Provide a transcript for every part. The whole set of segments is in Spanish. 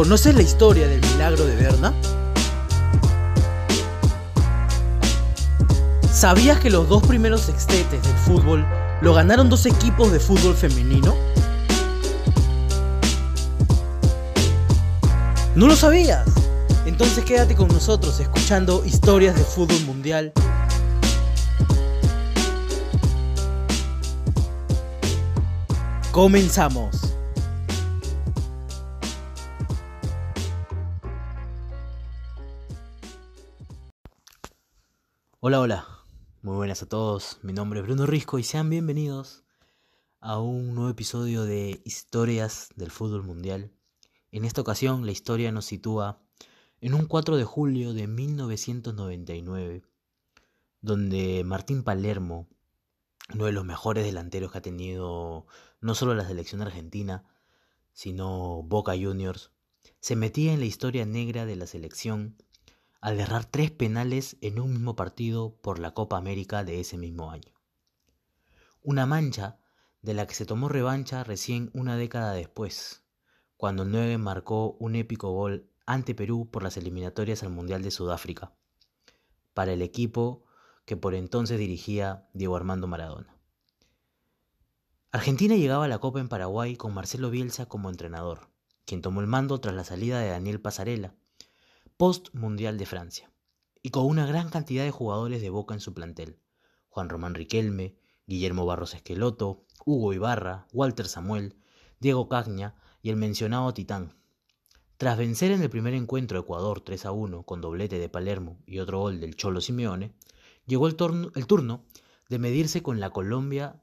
¿Conoces la historia del milagro de Berna? ¿Sabías que los dos primeros sextetes del fútbol lo ganaron dos equipos de fútbol femenino? ¿No lo sabías? Entonces quédate con nosotros escuchando historias de fútbol mundial. Comenzamos. Hola. Muy buenas a todos. Mi nombre es Bruno Risco y sean bienvenidos a un nuevo episodio de Historias del Fútbol Mundial. En esta ocasión la historia nos sitúa en un 4 de julio de 1999, donde Martín Palermo, uno de los mejores delanteros que ha tenido no solo la selección argentina, sino Boca Juniors, se metía en la historia negra de la selección al errar 3 penales en un mismo partido por la Copa América de ese mismo año. Una mancha de la que se tomó revancha recién una década después, cuando el 9 marcó un épico gol ante Perú por las eliminatorias al Mundial de Sudáfrica, para el equipo que por entonces dirigía Diego Armando Maradona. Argentina llegaba a la Copa en Paraguay con Marcelo Bielsa como entrenador, quien tomó el mando tras la salida de Daniel Passarella, post-mundial de Francia, y con una gran cantidad de jugadores de Boca en su plantel: Juan Román Riquelme, Guillermo Barros Schelotto, Hugo Ibarra, Walter Samuel, Diego Cagna y el mencionado Titán. Tras vencer en el primer encuentro a Ecuador 3-1 con doblete de Palermo y otro gol del Cholo Simeone, llegó el turno de medirse con la Colombia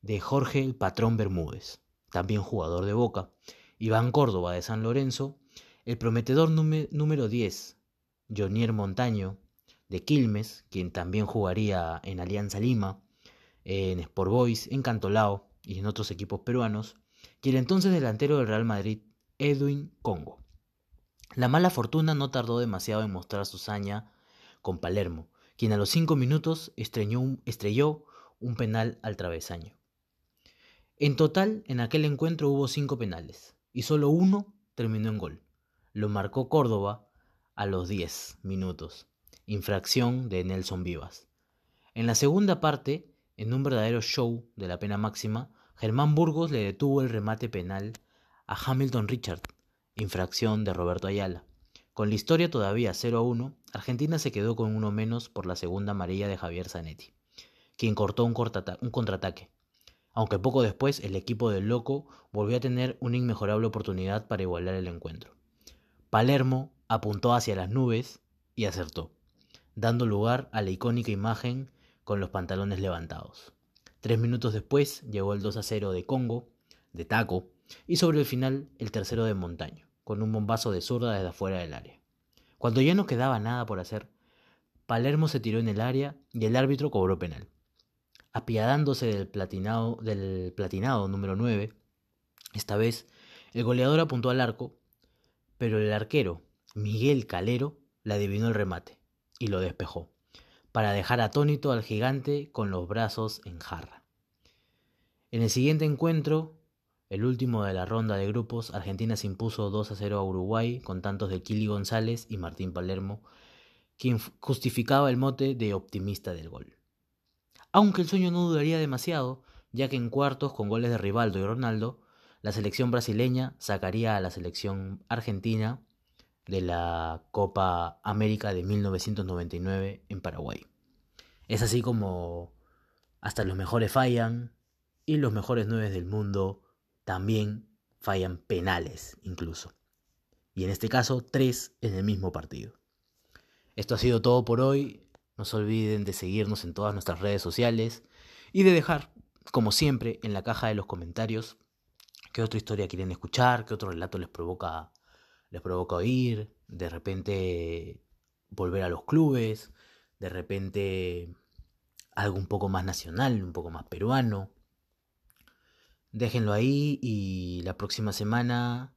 de Jorge "el Patrón" Bermúdez, también jugador de Boca, Iván Córdoba de San Lorenzo, el prometedor número 10, Jonier Montaño de Quilmes, quien también jugaría en Alianza Lima, en Sport Boys, en Cantolao y en otros equipos peruanos, y el entonces delantero del Real Madrid, Edwin Congo. La mala fortuna no tardó demasiado en mostrar su saña con Palermo, quien a los 5 minutos estrelló un penal al travesaño. En total, en aquel encuentro hubo 5 penales, y solo uno terminó en gol. Lo marcó Córdoba a los 10 minutos, infracción de Nelson Vivas. En la segunda parte, en un verdadero show de la pena máxima, Germán Burgos le detuvo el remate penal a Hamilton Richard, infracción de Roberto Ayala. Con la historia todavía 0-1, Argentina se quedó con uno menos por la segunda amarilla de Javier Zanetti, quien cortó un contraataque. Aunque poco después el equipo del Loco volvió a tener una inmejorable oportunidad para igualar el encuentro. Palermo apuntó hacia las nubes y acertó, dando lugar a la icónica imagen con los pantalones levantados. 3 minutos después llegó el 2-0 de Congo, de taco, y sobre el final el tercero de Montaño, con un bombazo de zurda desde afuera del área. Cuando ya no quedaba nada por hacer, Palermo se tiró en el área y el árbitro cobró penal. Apiadándose del platinado número 9, esta vez el goleador apuntó al arco, pero el arquero, Miguel Calero, le adivinó el remate y lo despejó, para dejar atónito al gigante con los brazos en jarra. En el siguiente encuentro, el último de la ronda de grupos, Argentina se impuso 2-0 a Uruguay con tantos de Kili González y Martín Palermo, quien justificaba el mote de optimista del gol. Aunque el sueño no duraría demasiado, ya que en cuartos, con goles de Rivaldo y Ronaldo, la selección brasileña sacaría a la selección argentina de la Copa América de 1999 en Paraguay. Es así como hasta los mejores fallan y los mejores 9 del mundo también fallan penales incluso, y en este caso 3 en el mismo partido. Esto ha sido todo por hoy. No se olviden de seguirnos en todas nuestras redes sociales y de dejar, como siempre, en la caja de los comentarios qué otra historia quieren escuchar, qué otro relato les provoca oír, de repente volver a los clubes, de repente algo un poco más nacional, un poco más peruano. Déjenlo ahí y la próxima semana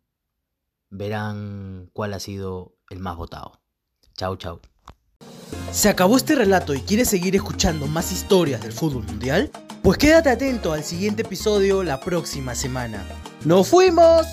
verán cuál ha sido el más votado. Chau. ¿Se acabó este relato y quieres seguir escuchando más historias del fútbol mundial? Pues quédate atento al siguiente episodio la próxima semana. ¡Nos fuimos!